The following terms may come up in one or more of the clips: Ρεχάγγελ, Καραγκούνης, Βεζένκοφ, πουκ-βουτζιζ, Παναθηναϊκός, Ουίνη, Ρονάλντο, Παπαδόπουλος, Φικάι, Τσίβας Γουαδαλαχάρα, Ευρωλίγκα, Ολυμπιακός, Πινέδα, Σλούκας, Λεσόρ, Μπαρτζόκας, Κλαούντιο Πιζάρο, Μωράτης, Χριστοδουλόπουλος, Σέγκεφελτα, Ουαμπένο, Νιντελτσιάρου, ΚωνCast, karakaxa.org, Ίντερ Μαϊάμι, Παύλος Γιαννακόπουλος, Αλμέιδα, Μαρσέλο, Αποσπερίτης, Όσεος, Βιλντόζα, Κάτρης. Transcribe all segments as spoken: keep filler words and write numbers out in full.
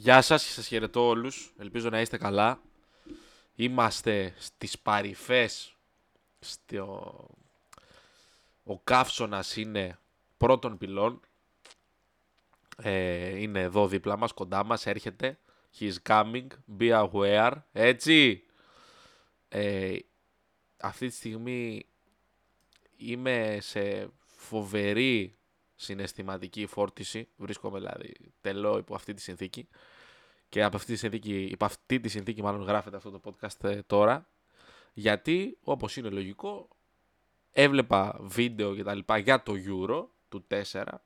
Γεια σας, σας χαιρετώ όλους, ελπίζω να είστε καλά. Είμαστε στις παρυφές, στο... ο καύσωνας είναι πρώτων πυλών, ε, είναι εδώ δίπλα μας, κοντά μας, έρχεται. He's coming, be aware, έτσι. Ε, αυτή τη στιγμή είμαι σε φοβερή συναισθηματική φόρτιση, βρίσκομαι δηλαδή τελώ υπό αυτή τη συνθήκη και από αυτή τη συνθήκη, υπό αυτή τη συνθήκη μάλλον γράφεται αυτό το podcast τώρα, γιατί όπως είναι λογικό έβλεπα βίντεο και τα λοιπά για το Euro του τέσσερα.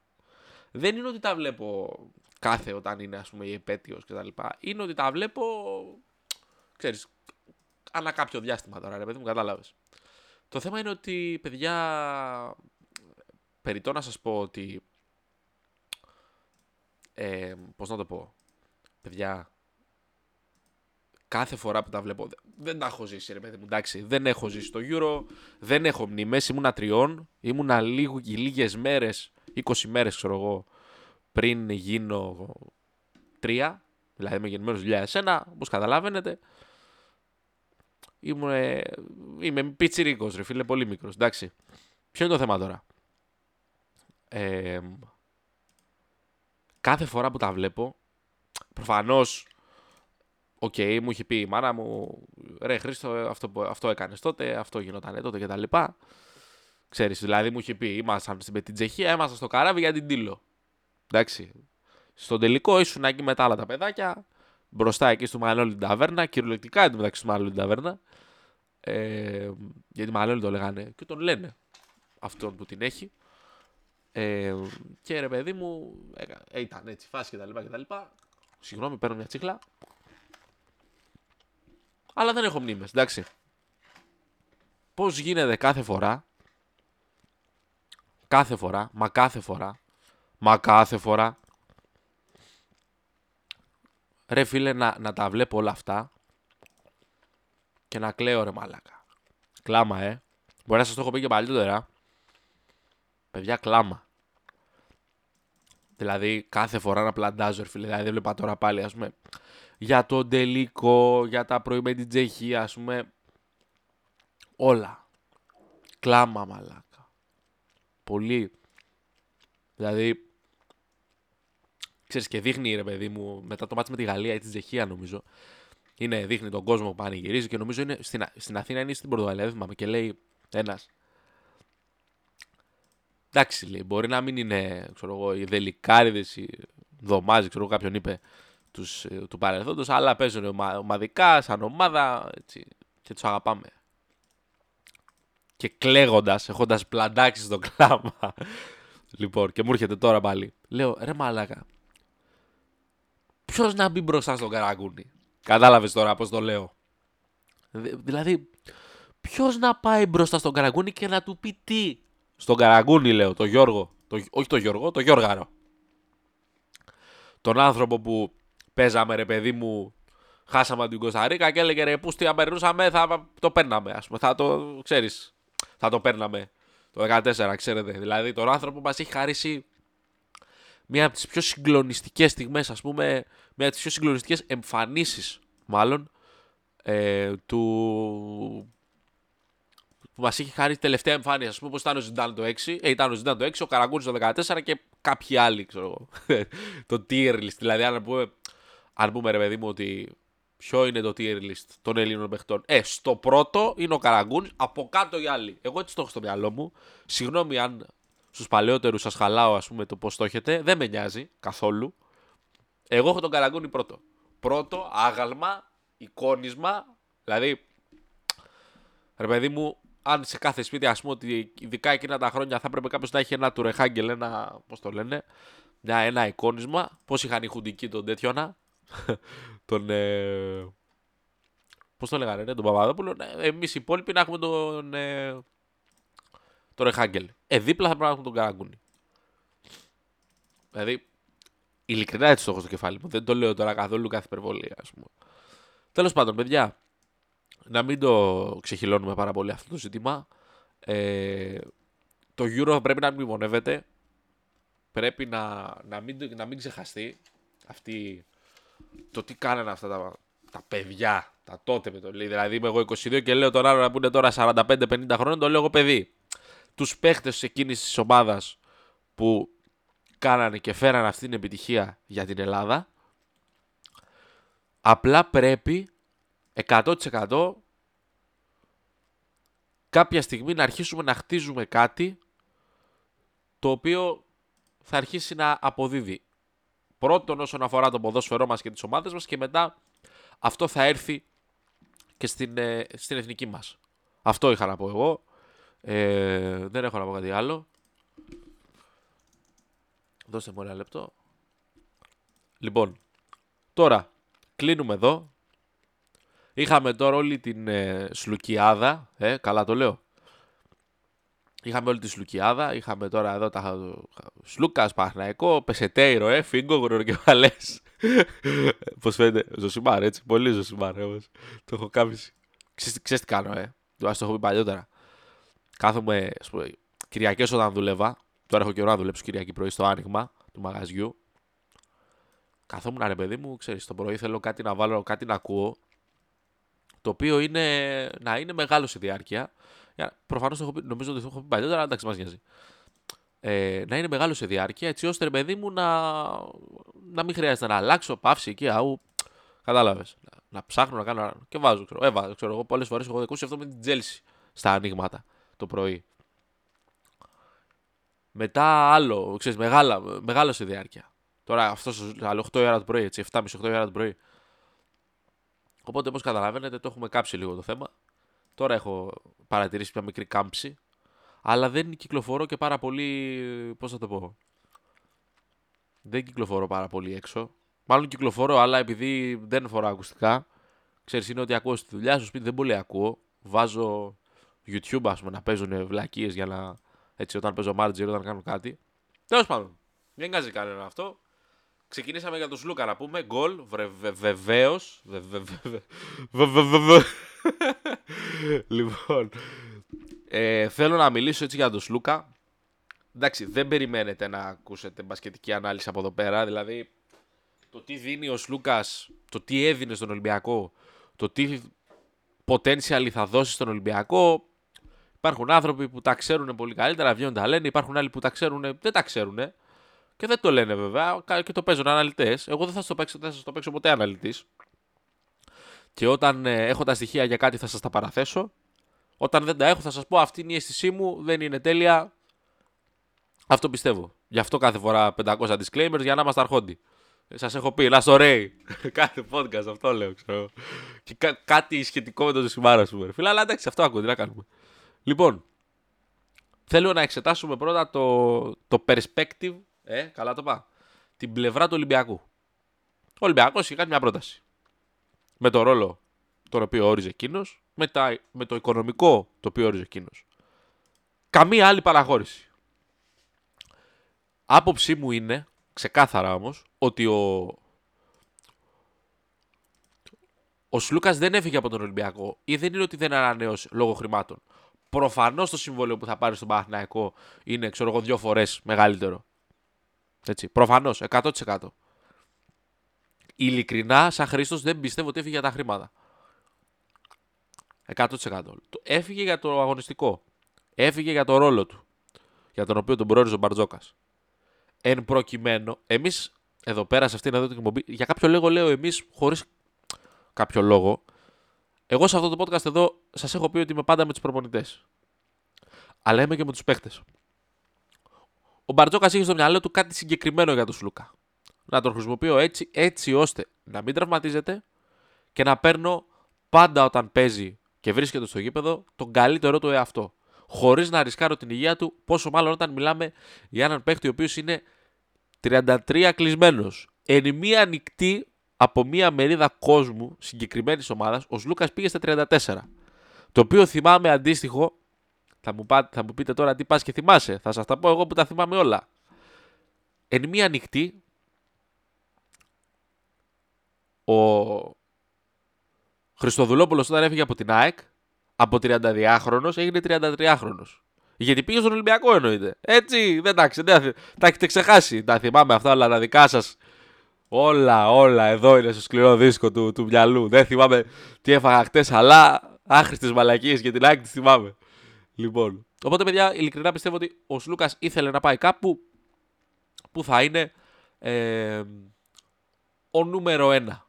Δεν είναι ότι τα βλέπω κάθε όταν είναι ας πούμε η επέτειος και τα λοιπά, είναι ότι τα βλέπω, ξέρεις, ανά κάποιο διάστημα τώρα, ρε παιδί μου, κατάλαβες. Το θέμα είναι ότι, παιδιά, περιττώ να σας πω ότι, ε, πώς να το πω, παιδιά, κάθε φορά που τα βλέπω, δεν τα έχω ζήσει, ρε παιδί μου, εντάξει, δεν έχω ζήσει το Euro, δεν έχω μνήμες, ήμουνα τριών, ήμουνα λίγο, λίγες μέρες, είκοσι μέρες ξέρω εγώ, πριν γίνω τρία, δηλαδή είμαι γεννημένος δύο χιλιάδες ένα, όπως καταλαβαίνετε. Είμαι, είμαι πιτσιρίκος, ρε φίλε, πολύ μικρός, εντάξει. Ποιο είναι το θέμα τώρα? Ε, κάθε φορά που τα βλέπω, προφανώς, οκ, okay, μου είχε πει η μάνα μου, ρε Χρήστο, αυτό, αυτό έκανες τότε, αυτό γινόταν τότε και τα λοιπά. Ξέρεις, δηλαδή μου είχε πει, ήμασταν στην Τσεχία, ήμασταν στο καράβι για την Τήλο. Εντάξει, στον τελικό ήσουν εκεί με τα άλλα τα παιδάκια, μπροστά εκεί στο Μανώλη την ταβέρνα, κυριολεκτικά εντωμεταξύ στο Μανώλη την ταβέρνα, ε, γιατί Μανώλη το λέγανε και τον λένε αυτόν που την έχει. Ε, και ρε παιδί μου, ε, ήταν έτσι φάση και τα λοιπά και τα λοιπά. Συγγνώμη, παίρνω μια τσίχλα. Αλλά δεν έχω μνήμες, εντάξει. Πώς γίνεται κάθε φορά, κάθε φορά, μα κάθε φορά, μα κάθε φορά, ρε φίλε, να, να τα βλέπω όλα αυτά και να κλαίω, ρε μαλάκα. Κλάμα, ε. Μπορεί να σας το έχω πει και παλιότερα. Παιδιά, κλάμα. Δηλαδή, κάθε φορά να πλαντάζω, ρε φίλε. Δηλαδή, δεν βλέπα τώρα πάλι, ας πούμε, για τον τελικό, για τα πρωί με την Τσεχία, ας πούμε. Όλα. Κλάμα, μαλάκα. Πολύ. Δηλαδή, ξέρεις, και δείχνει, ρε παιδί μου, μετά το μάτς με τη Γαλλία ή τη Τσεχία, νομίζω. Είναι, δείχνει τον κόσμο που πανηγυρίζει και νομίζω είναι στην, στην Αθήνα, είναι στην Πορτογαλία, δεν θυμάμαι. Και λέει ένας. Εντάξει, λέει, μπορεί να μην είναι, ξέρω εγώ, οι δελικάριδες, οι δωμάζοι, ξέρω εγώ, κάποιον είπε τους, του παρελθόντος, αλλά παίζουν ομα, ομαδικά, σαν ομάδα, έτσι, και τους αγαπάμε. Και κλαίγοντας, έχοντας πλαντάξει στο κλάμα. Λοιπόν, και μου έρχεται τώρα πάλι. Λέω, ρε μαλάκα, ποιος να μπει μπροστά στον Καραγκούνη? Κατάλαβες τώρα πώς το λέω? Δηλαδή, ποιος να πάει μπροστά στον Καραγκούνη και να του πει τι? Στον Καραγκούνη, λέω, το Γιώργο, το, όχι το Γιώργο, το Γιώργαρο. Τον άνθρωπο που παίζαμε, ρε παιδί μου, χάσαμε την Κοσταρίκα και έλεγε, ρε πούς τι αν περνούσαμε, θα το παίρναμε, ας πούμε, θα το, ξέρεις, θα το παίρναμε το δεκατέσσερα, ξέρετε. Δηλαδή τον άνθρωπο που μας έχει χαρίσει μία από τις πιο συγκλονιστικές στιγμές, ας πούμε, μία από τις πιο συγκλονιστικές εμφανίσεις, μάλλον, ε, του... που μας είχε χάρει τελευταία εμφάνεια, ας πούμε, όπως ήταν ο Ζιντάν το έξι, ε, ήταν ο Ζιντάν το έξι, ο Καραγκούνης το δεκατέσσερα και κάποιοι άλλοι, ξέρω εγώ. Το tier list, δηλαδή αν πούμε, αν πούμε ρε παιδί μου ότι ποιο είναι το tier list των Ελλήνων παιχτών. Ε, στο πρώτο είναι ο Καραγκούνης, από κάτω οι άλλοι. Εγώ έτσι το έχω στο μυαλό μου. Συγγνώμη αν στους παλαιότερους σας χαλάω, ας πούμε, το πώς το έχετε, δεν με νοιάζει καθόλου. Εγώ έχω τον Καραγκούνη πρώτο. Πρώτο, άγαλμα, εικόνισμα, δηλαδή, ρε παιδί μου. Αν σε κάθε σπίτι, ας πούμε, ότι ειδικά εκείνα τα χρόνια θα πρέπει κάποιος να έχει ένα του Ρεχάγγελ, ένα, πώς το λένε, μια, ένα εικόνισμα. Πώς είχαν οι χουντικοί τον τέτοιονα, τον, ε, πώς το λέγανε, ναι, τον Παπαδόπουλο, ε, εμείς οι υπόλοιποι να έχουμε τον, ε, τον Ρεχάγγελ. Ε, δίπλα θα πρέπει να έχουμε τον Καραγκούνη. Δηλαδή, ειλικρινά έτσι το έχω στο κεφάλι μου, δεν το λέω τώρα καθόλου κάθε υπερβολή, ας πούμε. Τέλος πάντων, παιδιά. Να μην το ξεχυλώνουμε πάρα πολύ αυτό το ζήτημα. Ε, το Euro πρέπει να μνημονεύεται. Πρέπει να, να, μην, να μην ξεχαστεί αυτή το τι κάνανε αυτά τα, τα παιδιά, τα τότε με το λέει. Δηλαδή, είμαι εγώ είκοσι δύο και λέω τον άλλο να πούνε τώρα σαράντα πέντε πενήντα χρόνια, το λέω εγώ παιδί. Τους παίχτες εκείνης της ομάδας που κάνανε και φέρανε αυτή την επιτυχία για την Ελλάδα, απλά πρέπει εκατό τοις εκατό κάποια στιγμή να αρχίσουμε να χτίζουμε κάτι το οποίο θα αρχίσει να αποδίδει. Πρώτον όσον αφορά το ποδόσφαιρό μας και τις ομάδες μας, και μετά αυτό θα έρθει και στην, ε, στην εθνική μας. Αυτό είχα να πω εγώ. Ε, δεν έχω να πω κάτι άλλο. Δώστε μου ένα λεπτό. Λοιπόν, τώρα κλείνουμε εδώ. Είχαμε τώρα όλη την ε, σλουκιάδα, ε, καλά το λέω. Είχαμε όλη τη σλουκιάδα, είχαμε τώρα εδώ τα Σλούκας, Παναθηναϊκό, Πεσετέιρο, ε, Φίγκο, Γουροκεφαλές. Πώς φαίνεται, Ζωσιμάρ, έτσι, πολύ Ζωσιμάρ, όμως. Το έχω κάμψει. Ξέρεις τι κάνω, ε, ας το έχω πει παλιότερα. Κάθομαι, ας πούμε, Κυριακές όταν δουλεύα, τώρα έχω καιρό να δουλέψω Κυριακή πρωί στο άνοιγμα του μαγαζιού. Καθόμουν, ρε παιδί μου, ξέρεις, το πρωί θέλω κάτι να βάλω, κάτι να ακούω, το οποίο είναι, να είναι μεγάλο σε διάρκεια. Προφανώς το έχω πει, νομίζω ότι το έχω πει παλιότερα, αλλά εντάξει, μας νοιάζει. Ε, να είναι μεγάλο σε διάρκεια, έτσι ώστε, ρε παιδί μου, να, να μην χρειάζεται να αλλάξω παύση εκεί, αού. Κατάλαβες. Να, να ψάχνω να κάνω. Και βάζω, ξέρω, έβαζα, ξέρω εγώ, πολλές φορές έχω ακούσει αυτό με την Τζέλση στα ανοίγματα το πρωί. Μετά άλλο, ξέρεις, μεγάλα, μεγάλο σε διάρκεια. Τώρα αυτό άλλο οκτώ ώρα το πρωί, έτσι, εφτά και μισή οκτώ ώρα το πρωί. Οπότε, όπως καταλαβαίνετε, το έχουμε κάψει λίγο το θέμα. Τώρα έχω παρατηρήσει μια μικρή κάμψη, αλλά δεν κυκλοφορώ και πάρα πολύ, πώς θα το πω, δεν κυκλοφορώ πάρα πολύ έξω. Μάλλον κυκλοφορώ, αλλά επειδή δεν φοράω ακουστικά, ξέρεις, είναι ότι ακούω στη δουλειά, στο σπίτι δεν πολύ ακούω. Βάζω YouTube, ας πούμε, να παίζουν βλακίες για να, έτσι, όταν παίζω manager, όταν κάνω κάτι. Τέλος πάντων, δεν βγάζει κανένα αυτό. Ξεκινήσαμε για τον Σλούκα να πούμε, γκολ, βεβαίως, λοιπόν, ε, θέλω να μιλήσω έτσι για τον Σλούκα. Εντάξει, δεν περιμένετε να ακούσετε μπασκετική ανάλυση από εδώ πέρα, δηλαδή το τι δίνει ο Σλούκας, το τι έδινε στον Ολυμπιακό, το τι potential θα δώσει στον Ολυμπιακό. Υπάρχουν άνθρωποι που τα ξέρουν πολύ καλύτερα, βγαίνουν τα λένε, υπάρχουν άλλοι που τα ξέρουν, δεν τα ξέρουν. Και δεν το λένε βέβαια, και το παίζουν αναλυτές. Εγώ δεν θα σας το παίξω, δεν θα σας το παίξω ποτέ αναλυτής. Και όταν ε, έχω τα στοιχεία για κάτι θα σας τα παραθέσω. Όταν δεν τα έχω θα σας πω αυτή είναι η αίσθησή μου, δεν είναι τέλεια. Αυτό πιστεύω. Γι' αυτό κάθε φορά πεντακόσια disclaimers για να είμαστε αρχόντοι. Σας έχω πει, λάς ωραίοι. Κάθε podcast αυτό λέω, ξέρω. Και κά- κάτι σχετικό με το Ζωσιμάρα σου. Φίλα, αλλά εντάξει, αυτό ακούω, τι να κάνουμε. Λοιπόν, θέλω να εξετάσουμε πρώτα το, το perspective. Ε, καλά το πά. Την πλευρά του Ολυμπιακού. Ο Ολυμπιακός είχε κάνει μια πρόταση. Με το ρόλο τον οποίο όριζε εκείνος, με, τα, με το οικονομικό το οποίο όριζε εκείνος. Καμία άλλη παραχώρηση. Άποψή μου είναι, ξεκάθαρα όμως, ότι ο, ο Σλούκας δεν έφυγε από τον Ολυμπιακό ή δεν είναι ότι δεν ανανέωσε λόγω χρημάτων. Προφανώς το συμβόλαιο που θα πάρει στον Παναθηναϊκό είναι, ξέρω εγώ, δύο φορές μεγαλύτερο. Έτσι, προφανώς, εκατό τοις εκατό. Ειλικρινά, σαν Χρήστος, δεν πιστεύω ότι έφυγε για τα χρήματα. εκατό τοις εκατό. Έφυγε για το αγωνιστικό. Έφυγε για το ρόλο του. Για τον οποίο τον προόριζε ο Μπαρτζόκας. Εν προκειμένου, εμείς εδώ πέρα, σε αυτήν εδώ την εκπομπή, για κάποιο λόγο λέω εμείς, χωρίς κάποιο λόγο, εγώ σε αυτό το podcast εδώ σας έχω πει ότι είμαι πάντα με τους προπονητές. Αλλά είμαι και με τους παίχτες. Ο Μπαρτζόκας είχε στο μυαλό του κάτι συγκεκριμένο για τον Σλούκα. Να τον χρησιμοποιώ έτσι, έτσι ώστε να μην τραυματίζεται και να παίρνω πάντα όταν παίζει και βρίσκεται στο γήπεδο τον καλύτερό του εαυτό. Χωρίς να ρισκάρω την υγεία του, πόσο μάλλον όταν μιλάμε για έναν παίχτη ο οποίος είναι τριάντα τρία κλεισμένος. Εν μία νυχτή από μία μερίδα κόσμου συγκεκριμένης ομάδας, ο Σλούκας πήγε στα τριάντα τέσσερα. Το οποίο θυμάμαι αντίστοιχο. Θα μου, πά, θα μου πείτε τώρα τι πας και θυμάσαι. Θα σας τα πω εγώ που τα θυμάμαι όλα. Εν μία νυχτή ο Χριστοδουλόπουλος όταν έφυγε από την ΑΕΚ, από τριανταδυάχρονος έγινε τριαντατριάχρονος. Γιατί πήγε στον Ολυμπιακό εννοείται. Έτσι δεν τα, ξε, δεν, τα έχετε ξεχάσει. Τα θυμάμαι αυτά όλα τα δικά σας. Όλα, όλα εδώ είναι στο σκληρό δίσκο του, του μυαλού. Δεν θυμάμαι τι έφαγα χτες, αλλά άχρηστες μαλακίες και την άκρη τη θυμάμαι. Λοιπόν. Οπότε, παιδιά, ειλικρινά πιστεύω ότι ο Σλούκας ήθελε να πάει κάπου που θα είναι ε, ο νούμερο ένα.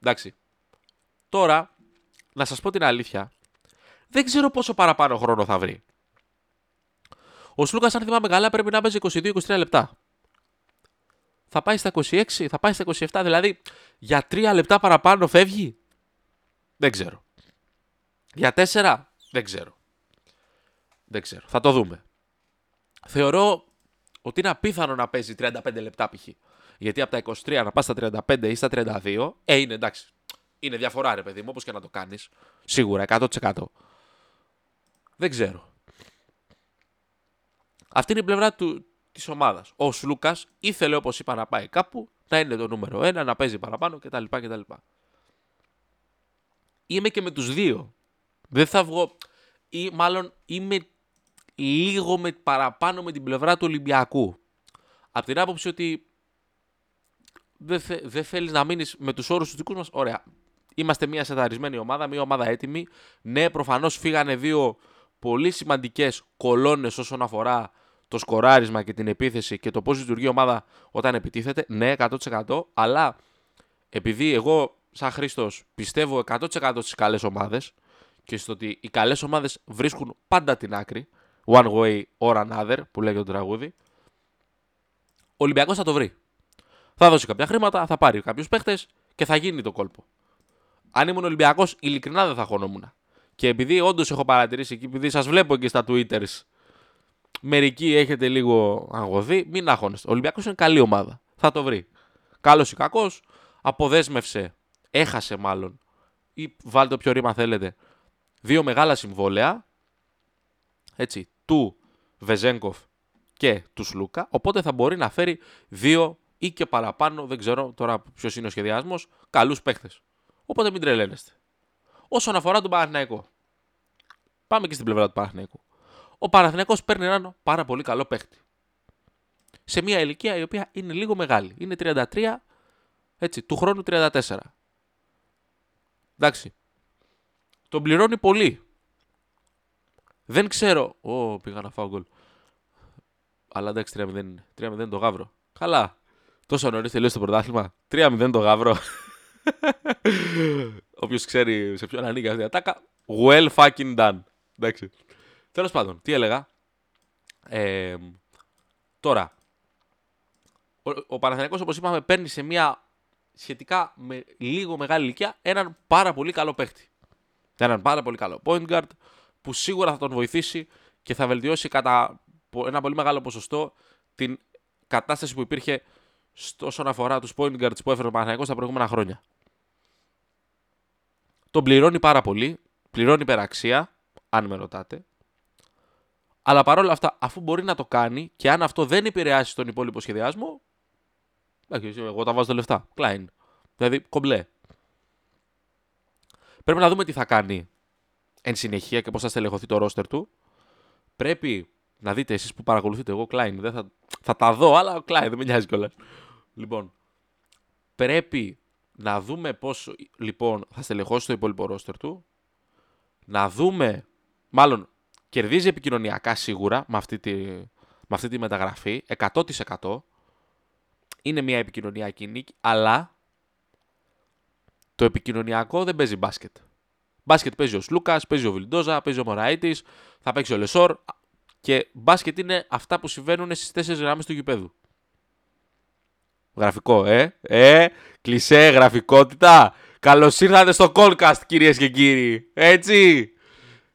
Εντάξει. Τώρα, να σας πω την αλήθεια, δεν ξέρω πόσο παραπάνω χρόνο θα βρει. Ο Σλούκας, αν θυμάμαι καλά, πρέπει να παίζει είκοσι δύο είκοσι τρία λεπτά. Θα πάει στα είκοσι έξι, θα πάει στα είκοσι επτά, δηλαδή για τρία λεπτά παραπάνω φεύγει. Δεν ξέρω. Για τέσσερα, δεν ξέρω. Δεν ξέρω, θα το δούμε. Θεωρώ ότι είναι απίθανο να παίζει τριάντα πέντε λεπτά π.χ. Γιατί από τα είκοσι τρία να πας στα τριάντα πέντε ή στα τριάντα δύο, ε, είναι εντάξει. Είναι διαφορά, ρε παιδί μου, όπως και να το κάνεις. Σίγουρα, εκατό τοις εκατό. Δεν ξέρω. Αυτή είναι η πλευρά του... της ομάδας. Ο Σλούκας ήθελε, όπως είπα, να πάει κάπου, να είναι το νούμερο ένα, να παίζει παραπάνω κτλ. κτλ. Είμαι και με τους δύο. Δεν θα βγω. Ή μάλλον είμαι λίγο με, παραπάνω με την πλευρά του Ολυμπιακού. Από την άποψη ότι δεν θε, δε θέλεις να μείνεις με τους όρους τους δικούς μας. Ωραία. Είμαστε μια σεταρισμένη ομάδα, μια ομάδα έτοιμη. Ναι, προφανώς φύγανε δύο πολύ σημαντικές κολόνες όσον αφορά το σκοράρισμα και την επίθεση και το πώς λειτουργεί η ομάδα όταν επιτίθεται, ναι, εκατό τοις εκατό, αλλά επειδή εγώ σαν Χρήστος πιστεύω εκατό τοις εκατό στις καλές ομάδες και στο ότι οι καλές ομάδες βρίσκουν πάντα την άκρη, one way or another που λέγεται το τραγούδι, ο Ολυμπιακός θα το βρει. Θα δώσει κάποια χρήματα, θα πάρει κάποιους παίχτες και θα γίνει το κόλπο. Αν ήμουν Ολυμπιακός, ειλικρινά δεν θα χωνόμουν. Και επειδή όντως έχω παρατηρήσει και επειδή σας βλέπω και στα Twitters, μερικοί έχετε λίγο αγωδεί, μην αγχώνεστε. Ο Ολυμπιακός είναι καλή ομάδα. Θα το βρει. Καλός ή κακός, αποδέσμευσε, έχασε μάλλον, ή βάλτε όποιο ρήμα θέλετε, δύο μεγάλα συμβόλαια, έτσι, του Βεζένκοφ και του Σλούκα. Οπότε θα μπορεί να φέρει δύο ή και παραπάνω, δεν ξέρω τώρα ποιος είναι ο σχεδιασμός, καλούς παίχτες. Οπότε μην τρελαίνεστε. Όσον αφορά τον Παναθηναϊκό, πάμε και στην πλευρά του Παναθηναϊκού. Ο Παναθηναϊκός παίρνει έναν πάρα πολύ καλό παίχτη. Σε μια ηλικία η οποία είναι λίγο μεγάλη. Είναι τριάντα τρία, έτσι, του χρόνου τριάντα τέσσερα. Εντάξει. Τον πληρώνει πολύ. Δεν ξέρω. Ω, oh, πήγα να φάω γκολ. Αλλά εντάξει, τρία μηδέν είναι. τρία μηδέν το Γαύρο. Καλά. Τόσο νωρίς τελείωσε το πρωτάθλημα. τρία μηδέν το Γαύρο. Όποιος ξέρει σε ποιον ανήκει αυτή η ατάκα. Well fucking done. Εντάξει. Τέλος πάντων, τι έλεγα. Ε, τώρα, ο, ο Παναθηναϊκός, όπως είπαμε, παίρνει σε μια σχετικά με, λίγο μεγάλη ηλικία έναν πάρα πολύ καλό παίχτη. Έναν πάρα πολύ καλό point guard που σίγουρα θα τον βοηθήσει και θα βελτιώσει κατά ένα πολύ μεγάλο ποσοστό την κατάσταση που υπήρχε όσον αφορά τους point guards που έφερε ο Παναθηναϊκός τα προηγούμενα χρόνια. Τον πληρώνει πάρα πολύ, πληρώνει υπεραξία, αν με ρωτάτε. Αλλά παρόλα αυτά, αφού μπορεί να το κάνει και αν αυτό δεν επηρεάσει τον υπόλοιπο σχεδιασμό, εντάξει, εγώ τα βάζω τα λεφτά. Κλάιν. Δηλαδή, κομπλέ. Πρέπει να δούμε τι θα κάνει εν συνεχεία και πώς θα στελεχωθεί το ρόστερ του. Πρέπει να δείτε εσείς που παρακολουθείτε. Εγώ, Κλάιν. Δεν θα, θα τα δω, αλλά Κλάιν, δεν με νοιάζει κιόλας. Λοιπόν, πρέπει να δούμε πώς λοιπόν, θα στελεχώσει το υπόλοιπο ρόστερ του. Να δούμε, μάλλον. Κερδίζει επικοινωνιακά σίγουρα με αυτή, τη, με αυτή τη μεταγραφή, εκατό τοις εκατό. Είναι μια επικοινωνιακή νίκη, αλλά το επικοινωνιακό δεν παίζει μπάσκετ. Μπάσκετ παίζει ο Σλούκας, παίζει ο Βιλντόζα, παίζει ο Μωράτης, θα παίξει ο Λεσόρ και μπάσκετ είναι αυτά που συμβαίνουν στις τέσσερις γραμμές του γηπέδου. Γραφικό, ε, ε, κλισέ, γραφικότητα. Καλώς ήρθατε στο ΚωνCast, κυρίες και κύριοι, έτσι.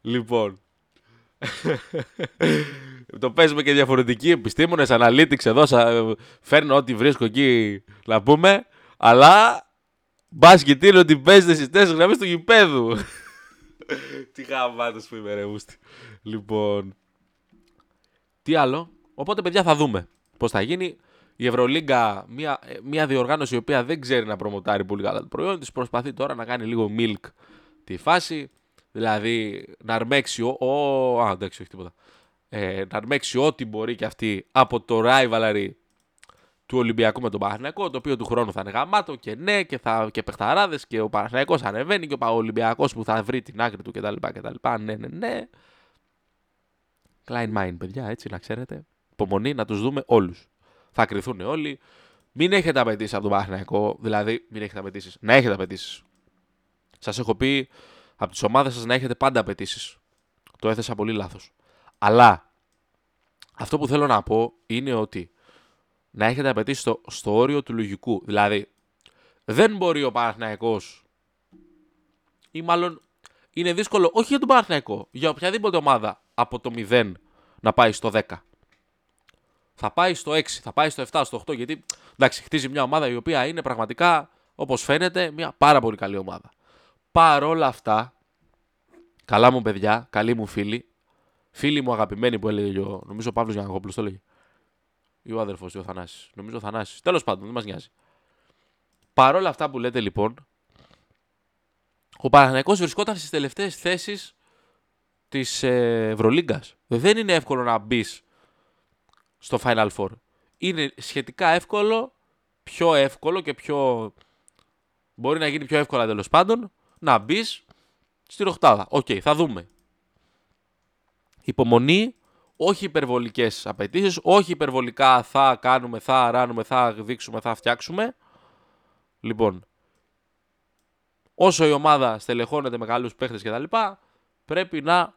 Λοιπόν. Το παίζουμε και διαφορετικοί επιστήμονες, analytics εδώ. Φέρνω ό,τι βρίσκω εκεί να πούμε. Αλλά μπάσκετ είναι ότι παίζετε στις τέσσερις γραμμές του γηπέδου. Τι χαμάτος που είμαι ρε ούστη. Λοιπόν, τι άλλο. Οπότε παιδιά θα δούμε πώς θα γίνει. Η Ευρωλίγκα, μια, μια διοργάνωση η οποία δεν ξέρει να προμοτάρει πολύ καλά το προϊόν της, προσπαθεί τώρα να κάνει λίγο milk τη φάση. Δηλαδή να αρμέξει, ο, ο, α, εντάξει, όχι τίποτα. Ε, να αρμέξει ό,τι μπορεί και αυτή από το rivalry του Ολυμπιακού με τον Παναθηναϊκό, το οποίο του χρόνου θα είναι γαμάτο και ναι, και, θα, και παιχταράδες και ο Παναθηναϊκός ανεβαίνει και ο Ολυμπιακός που θα βρει την άκρη του κτλ. κτλ. Ναι, ναι, ναι. Klein mind, παιδιά, έτσι να ξέρετε. Υπομονή να τους δούμε όλους. Θα κρυθούν όλοι. Μην έχετε απαιτήσεις από τον Παναθηναϊκό, δηλαδή μην έχετε απαιτήσεις. Να έχετε απαιτήσεις. Σας έχω πει από τις ομάδες σας να έχετε πάντα απαιτήσεις. Το έθεσα πολύ λάθος. Αλλά αυτό που θέλω να πω είναι ότι να έχετε απαιτήσει στο, στο όριο του λογικού. Δηλαδή, δεν μπορεί ο Παναθηναϊκός, ή μάλλον είναι δύσκολο, όχι για τον Παναθηναϊκό, για οποιαδήποτε ομάδα από το μηδέν να πάει στο δέκα. Θα πάει στο έξι, θα πάει στο επτά, στο οκτώ, γιατί εντάξει, χτίζει μια ομάδα η οποία είναι πραγματικά, όπως φαίνεται, μια πάρα πολύ καλή ομάδα. Παρόλα αυτά, καλά μου παιδιά, καλοί μου φίλοι, φίλοι μου αγαπημένοι που έλεγε, ο, νομίζω ο Παύλος Γιαννακόπουλος το έλεγε, ή ο αδερφός του, ο Θανάσης. Νομίζω ο Θανάσης. Τέλος πάντων, δεν μας νοιάζει. Παρόλα αυτά που λέτε λοιπόν, ο Παναθηναϊκός βρισκόταν στις τελευταίες θέσεις της Ευρωλίγκας. Δεν είναι εύκολο να μπεις στο Final Four. Είναι σχετικά εύκολο, πιο εύκολο και πιο... μπορεί να γίνει πιο εύκολα τέλος πάντων, να μπεις στη οχτάδα. Οκ, okay, θα δούμε. Υπομονή. Όχι υπερβολικές απαιτήσεις, όχι υπερβολικά θα κάνουμε, θα ράνουμε, θα δείξουμε, θα φτιάξουμε. Λοιπόν, όσο η ομάδα στελεχώνεται με καλούς παίχτες και τα λοιπά, πρέπει να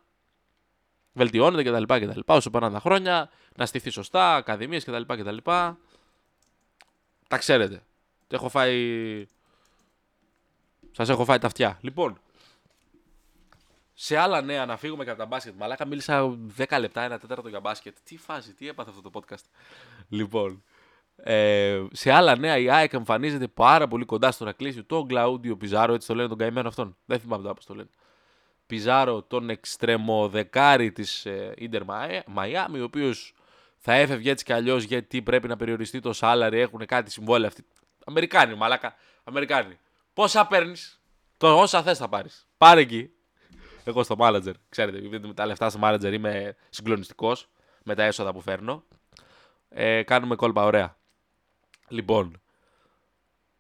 βελτιώνεται και τα λοιπά και τα λοιπά, όσο πάνε τα χρόνια, να στηθεί σωστά, ακαδημίες και τα λοιπά και τα λοιπά. Τα ξέρετε. Έχω φάει... Σας έχω φάει τα αυτιά. Λοιπόν... Σε άλλα νέα, να φύγουμε και από τα μπάσκετ. Μαλάκα, μίλησα δέκα λεπτά, ένα τέταρτο για μπάσκετ. Τι φάση, τι έπαθε αυτό το podcast. Λοιπόν, ε, σε άλλα νέα, η ΑΕΚ εμφανίζεται πάρα πολύ κοντά στο να κλείσει τον Κλαούντιο Πιζάρο, έτσι το λένε, τον καημένο αυτόν. Δεν θυμάμαι πώς το λένε. Πιζάρο, τον εξτρεμοδεκάρι της Ίντερ Μαϊάμι, ο οποίος θα έφευγε έτσι κι αλλιώς γιατί πρέπει να περιοριστεί το salary. Έχουν κάτι συμβόλαια αυτοί. Αμερικάνοι, μαλάκα. Αμερικάνοι. Πόσα παίρνει, όσα θε θα πάρει. Πάρε εκεί. Εγώ στο manager, ξέρετε, με τα λεφτά στο manager είμαι συγκλονιστικός με τα έσοδα που φέρνω. Ε, κάνουμε κόλπα, ωραία. Λοιπόν,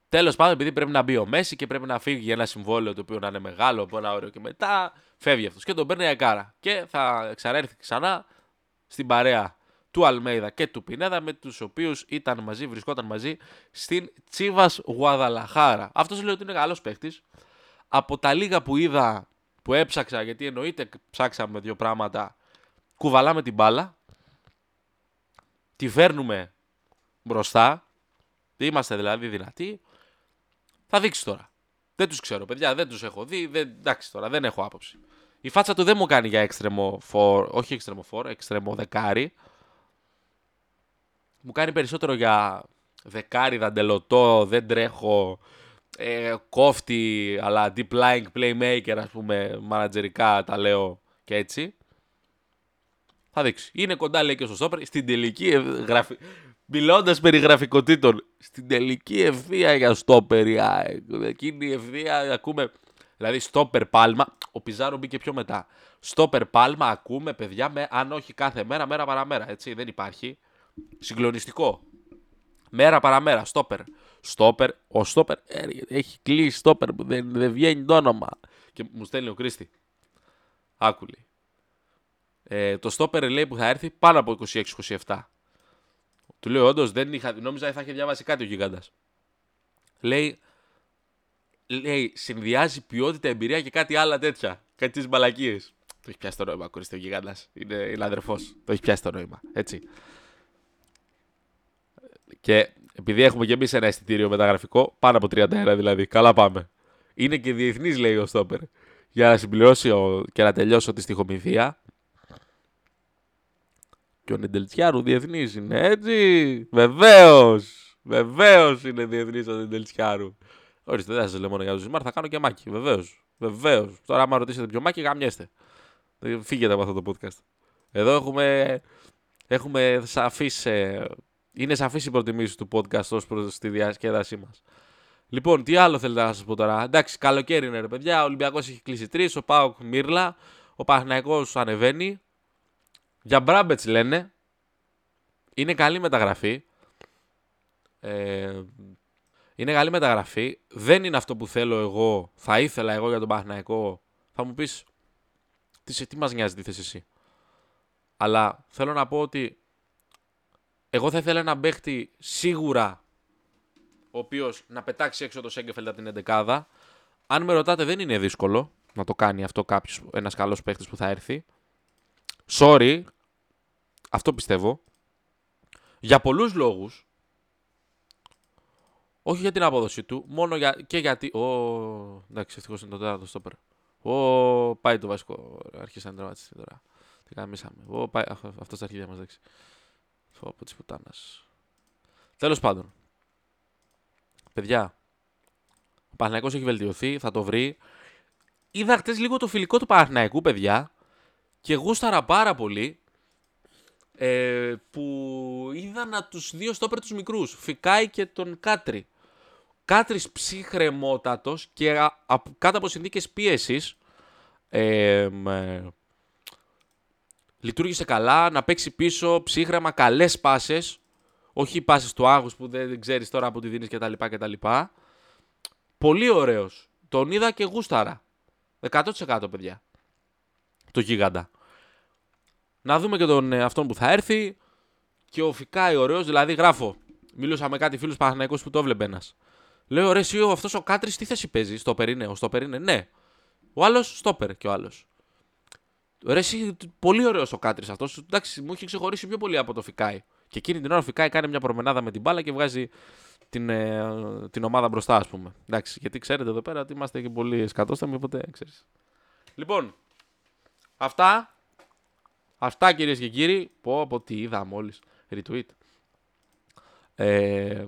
τέλος πάντων, επειδή πρέπει να μπει ο Μέση και πρέπει να φύγει ένα συμβόλαιο το οποίο να είναι μεγάλο από ένα όριο και μετά, φεύγει αυτός και τον παίρνει η Αγκάρα. Και θα ξανάρθει ξανά στην παρέα του Αλμέιδα και του Πινέδα, με τους οποίους ήταν μαζί, βρισκόταν μαζί στην Τσίβας Γουαδαλαχάρα. Αυτός λέει ότι είναι καλός παίχτης. Από τα λίγα που είδα, που έψαξα, γιατί εννοείται ψάξαμε δύο πράγματα, κουβαλάμε την μπάλα, τη φέρνουμε μπροστά, είμαστε δηλαδή δυνατοί, θα δείξει τώρα. Δεν τους ξέρω παιδιά, δεν τους έχω δει, δεν, εντάξει τώρα, δεν έχω άποψη. Η φάτσα του δεν μου κάνει για εξτρεμό φορ, όχι εξτρεμό φορ, εξτρεμό δεκάρι, μου κάνει περισσότερο για δεκάρι, δαντελωτό, δεν τρέχω... Ε, κόφτη, αλλά deep lying playmaker, ας πούμε, μανατζερικά τα λέω και έτσι. Θα δείξει. Είναι κοντά, λέει, και στο στόπερ. Στην τελική ευθεία, μιλώντας περί γραφικοτήτων, στην τελική ευθεία για στόπερ, εκείνη η ευθεία ακούμε, δηλαδή στόπερ πάλμα, ο Πιζάρο μπήκε πιο μετά. Στόπερ πάλμα ακούμε, παιδιά, με, αν όχι κάθε μέρα, μέρα παραμέρα, έτσι, δεν υπάρχει. Συγκλονιστικό. Μέρα παραμέρα, στόπερ. Στόπερ, ο στόπερ έχει κλείσει στόπερ που δεν, δεν βγαίνει το όνομα. Και μου στέλνει ο Κρίστη. Άκουλη. Ε, το στόπερ λέει που θα έρθει πάνω από είκοσι έξι είκοσι επτά. Του λέω όντως δεν είχα, νόμιζα θα είχε διαβάσει κάτι ο γίγαντας. Λέει, λέει συνδυάζει ποιότητα, εμπειρία και κάτι άλλα τέτοια. Κάτι τις μπαλακίες. Το έχει πιάσει το νόημα, Κρίστη, ο γίγαντας. Είναι, είναι αδερφός. Το έχει πιάσει το νόημα. Έτσι. Και επειδή έχουμε και εμείς ένα αισθητήριο μεταγραφικό, πάνω από τριάντα ένα δηλαδή, καλά πάμε. Είναι και διεθνής, λέει ο στόπερ. Για να συμπληρώσω και να τελειώσω τη στοιχομηθεία. Και ο Νιντελτσιάρου διεθνής είναι, έτσι. Βεβαίως. Βεβαίως είναι διεθνής ο Νιντελτσιάρου. Ορίστε, δεν θα σας λέω μόνο για το Ζημάρ, θα κάνω και Μάκη. Βεβαίως. Βεβαίως. Τώρα, άμα ρωτήσετε ποιο Μάκη, γαμιέστε. Φύγετε από αυτό το podcast. Εδώ έχουμε, έχουμε σαφείς. Είναι σαφής η προτιμήση του podcast ως προς τη διασκέδασή μας. Λοιπόν, τι άλλο θέλετε να σας πω τώρα. Εντάξει, καλοκαίρι είναι ρε παιδιά. Ο Ολυμπιακός έχει κλείσει τρεις, ο ΠΑΟΚ Μύρλα, ο Παναθηναϊκός ανεβαίνει. Για Μπράμπετς λένε. Είναι καλή μεταγραφή. Ε, είναι καλή μεταγραφή. Δεν είναι αυτό που θέλω εγώ, θα ήθελα εγώ για τον Παναθηναϊκό. Θα μου πεις, τι, τι μας νοιάζει τι θες εσύ. Αλλά θέλω να πω ότι εγώ θα ήθελα έναν παίχτη σίγουρα ο οποίος να πετάξει έξω το Σέγκεφελτα την εντεκάδα. Αν με ρωτάτε, δεν είναι δύσκολο να το κάνει αυτό κάποιος, ένας καλός παίχτης που θα έρθει. Sorry, αυτό πιστεύω. Για πολλούς λόγους. Όχι για την απόδοσή του, μόνο για, και γιατί... Ω, oh, εντάξει, ευτυχώς είναι το τέταρτο στόπερ. Ω, oh, πάει το βασικό. Αρχίσανε να τραυματιστεί τώρα. Τι καμίσαμε. Oh, πάει... Αυτό στα αρχίδια μας, εντάξει. Φω από τις πουτάνας. Τέλος πάντων. Παιδιά, ο Παναθηναϊκός έχει βελτιωθεί, θα το βρει. Είδα χτες λίγο το φιλικό του Παναθηναϊκού, παιδιά, και γούσταρα πάρα πολύ ε, που είδα να τους δύο στόπερ τους μικρούς, Φικάι και τον Κάτρη. Κάτρης ψυχρεμότατος και α, α, κάτω από συνθήκες πίεσης ε, ε, λειτουργήσε καλά, να παίξει πίσω, ψύχρεμα, καλές πάσες. Όχι οι πάσες του άγχους που δεν ξέρεις τώρα που τη δίνεις κτλ. κτλ. Πολύ ωραίος. Τον είδα και γούσταρα. εκατό τοις εκατό παιδιά. Το γίγαντα. Να δούμε και τον ε, αυτόν που θα έρθει. Και ο Φικάι ωραίος. Δηλαδή γράφω. Μιλούσα με κάτι φίλους Παναθηναϊκούς που το έβλεπε ένας. Λέω ρε εσύ αυτός ο Κάτρης τι θέση παίζει. Στόπερ είναι. Ο στόπερ είναι. Ναι. Ο άλλος στόπερ και ο άλλος. Ρε εσύ πολύ ωραίος ο Κάτρης αυτός. Εντάξει μου έχει ξεχωρίσει πιο πολύ από το Φικάι. Και εκείνη την ώρα Φικάι κάνει μια προμενάδα με την μπάλα και βγάζει την, ε, την ομάδα μπροστά, ας πούμε. Εντάξει, γιατί ξέρετε εδώ πέρα ότι είμαστε και πολύ σκατόσταμοι, οπότε ξέρεις. Λοιπόν, αυτά, αυτά κυρίες και κύριοι, πω από τι είδα μόλις, retweet. Ε,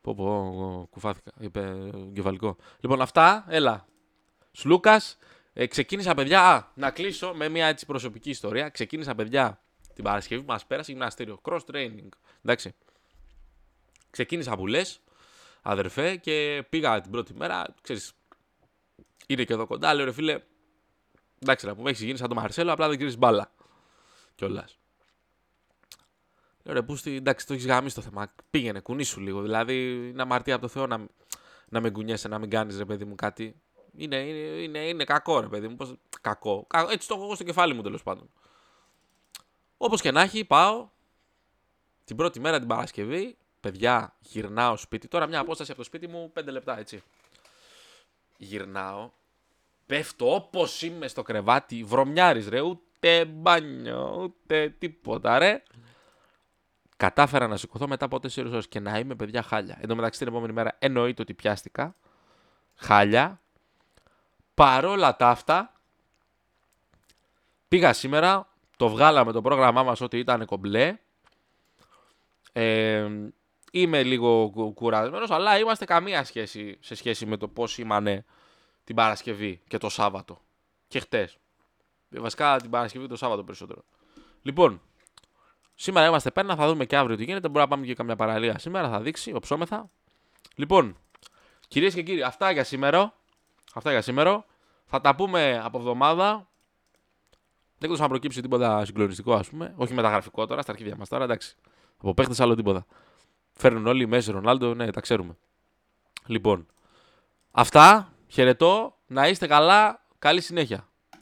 πω πω, κουφάθηκα, είπε κεφαλικό. Λοιπόν, αυτά, έλα, Σλούκας, ε, ξεκίνησα παιδιά, α, να κλείσω με μια έτσι προσωπική ιστορία, ξεκίνησα παιδιά, την Παρασκευή που μας πέρασε γυμναστήριο. Cross training. Εντάξει. Ξεκίνησα που λες, αδερφέ, και πήγα την πρώτη μέρα. Ξέρεις, είναι και εδώ κοντά. Λέω ρε φίλε, εντάξει, να πούμε, έχεις γίνει σαν τον Μαρσέλο, απλά δεν κρίνεις μπάλα. Κιόλας. Λέω ρε πούστη, εντάξει, το έχεις γαμίσει το θέμα. Πήγαινε, κουνήσου λίγο. Δηλαδή, είναι αμαρτία από το Θεό να, να με κουνιέσαι, να μην κάνεις ρε παιδί μου κάτι. Είναι, είναι, είναι, είναι κακό ρε παιδί μου. Πώς... Κακό. Έτσι το έχω εγώ στο κεφάλι μου τέλος πάντων. Όπως και να έχει, πάω την πρώτη μέρα την Παρασκευή, παιδιά, γυρνάω σπίτι. Τώρα μια απόσταση από το σπίτι μου, πέντε λεπτά, έτσι. Γυρνάω, πέφτω όπως είμαι στο κρεβάτι, βρωμιάρης ρε, ούτε μπάνιο, ούτε τίποτα ρε. Κατάφερα να σηκωθώ μετά από τέσσερις ώρες και να είμαι, παιδιά, χάλια. Εν τω μεταξύ την επόμενη μέρα εννοείται ότι πιάστηκα, χάλια. Παρόλα τα αυτά, πήγα σήμερα... Το βγάλαμε το πρόγραμμά μας ότι ήταν κομπλέ. Ε, είμαι λίγο κουρασμένος, αλλά είμαστε καμία σχέση σε σχέση με το πώς ήμανε την Παρασκευή και το Σάββατο. Και χτες. Βασικά την Παρασκευή και το Σάββατο περισσότερο. Λοιπόν, σήμερα είμαστε πέρα, θα δούμε και αύριο τι γίνεται. Μπορούμε να πάμε και καμιά παραλία σήμερα, θα δείξει, οψόμεθα. Λοιπόν, κυρίες και κύριοι, αυτά για σήμερα. Αυτά για σήμερα. Θα τα πούμε από εβδομάδα. Εκτός αν προκύψει τίποτα συγκλονιστικό, ας πούμε. Όχι μεταγραφικό τώρα, στα αρχίδια μας τώρα, εντάξει. Από παίχτες άλλο τίποτα. Φέρνουν όλοι Μέση, Ρονάλντο, ναι, τα ξέρουμε. Λοιπόν, αυτά. Χαιρετώ. Να είστε καλά. Καλή συνέχεια.